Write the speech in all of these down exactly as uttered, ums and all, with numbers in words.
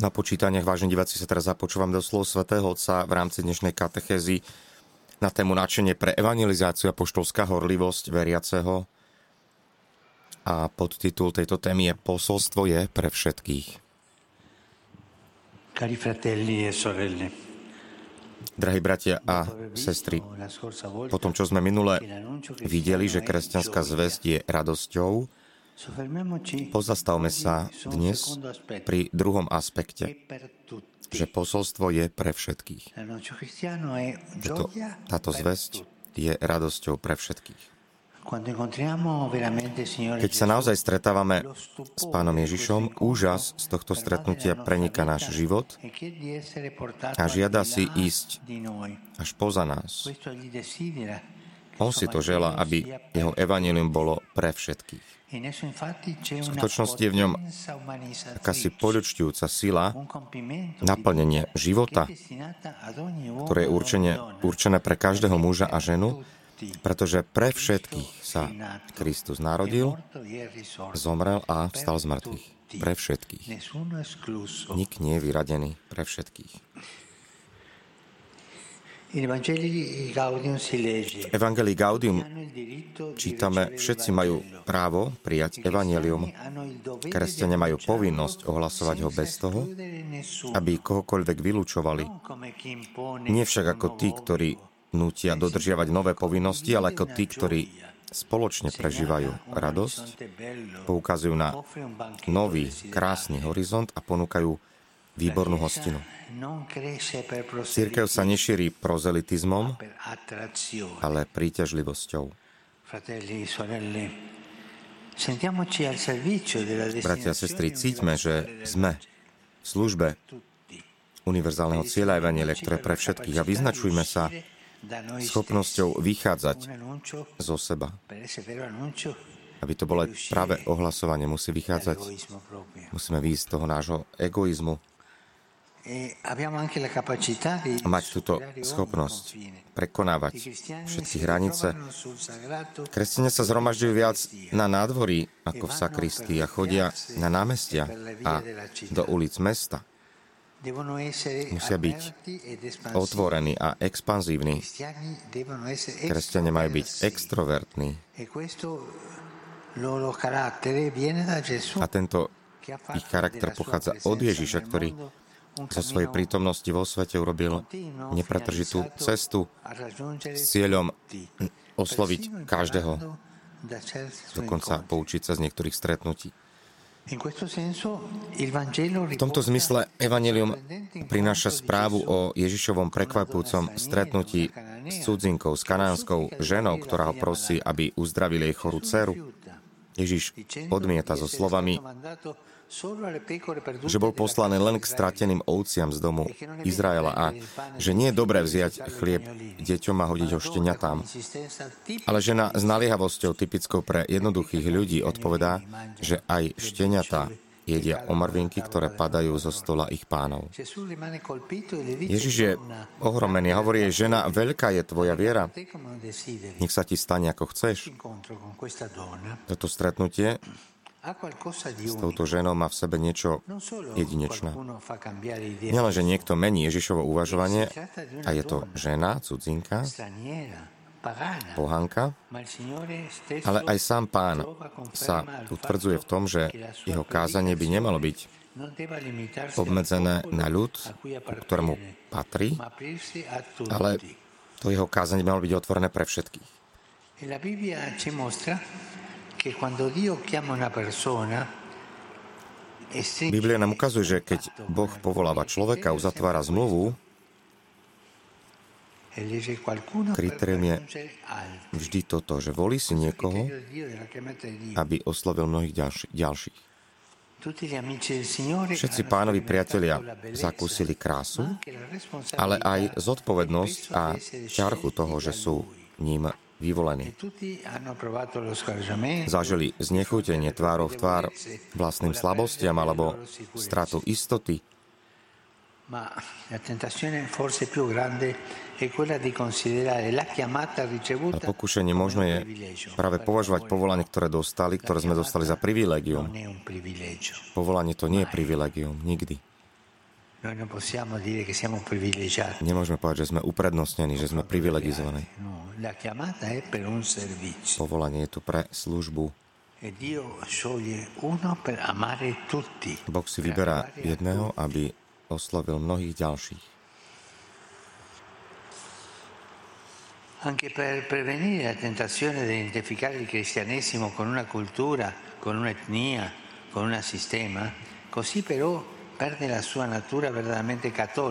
Na počítaniach, vážení diváci, sa teraz započúvam do slov svätého Otca v rámci dnešnej katechézy na tému nadšenie pre evangelizáciu a apoštolská horlivosť veriaceho. A podtitul tejto témy je Posolstvo je pre všetkých. Cari fratelli e sorelle. Drahí bratia a sestry, po tom, čo sme minule videli, že kresťanská zvesť je radosťou, pozastavme sa dnes pri druhom aspekte, že posolstvo je pre všetkých. Tato, táto zvesť je radosťou pre všetkých. Keď sa naozaj stretávame s Pánom Ježišom, úžas z tohto stretnutia preniká náš život a žiada si ísť až poza nás. On si to želá, aby jeho evanjelium bolo pre všetkých. V skutočnosti je v ňom akási poľudšťujúca sila, naplnenie života, ktoré je určené, určené pre každého muža a ženu, pretože pre všetkých sa Kristus narodil, zomrel a vstal z mŕtvych. Pre všetkých. Nik nie je vyradený, pre všetkých. V Evangelii Gaudium čítame, všetci majú právo prijať evanjelium. Kresťania majú povinnosť ohlasovať ho bez toho, aby kohokoľvek vylúčovali. Nie však ako tí, ktorí nútia dodržiavať nové povinnosti, ale ako tí, ktorí spoločne prežívajú radosť, poukazujú na nový, krásny horizont a ponúkajú výbornú hostinu. Cirkev sa nešíri prozelitizmom, ale príťažlivosťou. Bratia a sestry, cítime, že sme v službe univerzálneho cieľa evanjelia, ktoré pre všetkých, a vyznačujme sa schopnosťou vychádzať zo seba. Aby to bolo práve ohlasovanie, musí vychádzať, musíme výjsť z toho nášho egoizmu. A mať túto schopnosť prekonávať všetky hranice. Kresťania sa zhromažďujú viac na nádvorí ako v sakristii a chodia na námestia a do ulic mesta. Musia byť otvorení a expanzívni. Kresťania majú byť extrovertní. A tento ich charakter pochádza od Ježiša, ktorý zo svojej prítomnosti vo svete urobil nepretržitú cestu s cieľom osloviť každého, dokonca poučiť sa z niektorých stretnutí. V tomto zmysle evanjelium prináša správu o Ježišovom prekvapujúcom stretnutí s cudzinkou, s kanánskou ženou, ktorá ho prosí, aby uzdravil jej chorú dceru. Ježiš odmieta so slovami, že bol poslaný len k strateným ovciam z domu Izraela a že nie je dobré vziať chlieb deťom a hodiť ho šteniatám. Ale žena s naliehavosťou typickou pre jednoduchých ľudí odpovedá, že aj šteniatá jedia omrvinky, ktoré padajú zo stola ich pánov. Ježiš je ohromený a hovorí, žena, veľká je tvoja viera, nech sa ti stane ako chceš. Toto stretnutie s touto ženou má v sebe niečo jedinečné. Nielen, že niekto mení Ježišovo uvažovanie, a je to žena, cudzinka, pohanka, ale aj sám Pán sa utvrdzuje v tom, že jeho kázanie by nemalo byť obmedzené na ľud, ktorému patrí, ale to jeho kázanie by malo byť otvorené pre všetkých. Biblia nám ukazuje, že keď Boh povoláva človeka, uzatvára zmluvu, kritérium je vždy toto, že volí si niekoho, aby oslovil mnohých ďalši, ďalších. Všetci pánovi priatelia zakúsili krásu, ale aj zodpovednosť a ťarchu toho, že sú ním vyvolení. Zažili znechutenie tvárov v tvár vlastným slabostiam alebo stratu istoty. Ale pokušenie možno je práve považovať povolanie, ktoré dostali, ktoré sme dostali za privilégium. Povolanie to nie je privilégium, nikdy. Nemôžeme povedať, že sme uprednostnení, že sme privilegizovaní. Povolanie je tu pre službu. Boh si vyberá jedného, aby oslovil mnohých ďalších. Anche per prevenire la tentazione di identificare il cristianesimo con una cultura, con un'etnia, con un sistema, così però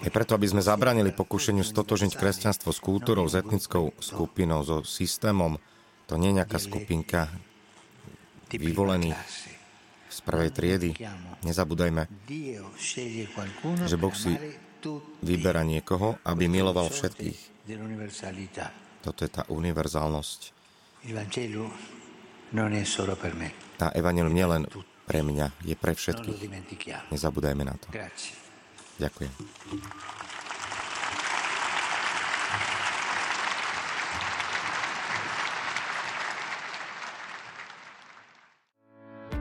je preto, aby sme zabránili pokušeniu stotožniť kresťanstvo s kultúrou, s etnickou skupinou, so systémom. To nie je nejaká skupinka vyvolených z prvej triedy. Nezabúdajme, že Boh si vyberá niekoho, aby miloval všetkých. Toto je tá univerzálnosť. Tá Evangelium nie len pre mňa, je pre všetkých. Nezabúdajme na to. Ďakujem.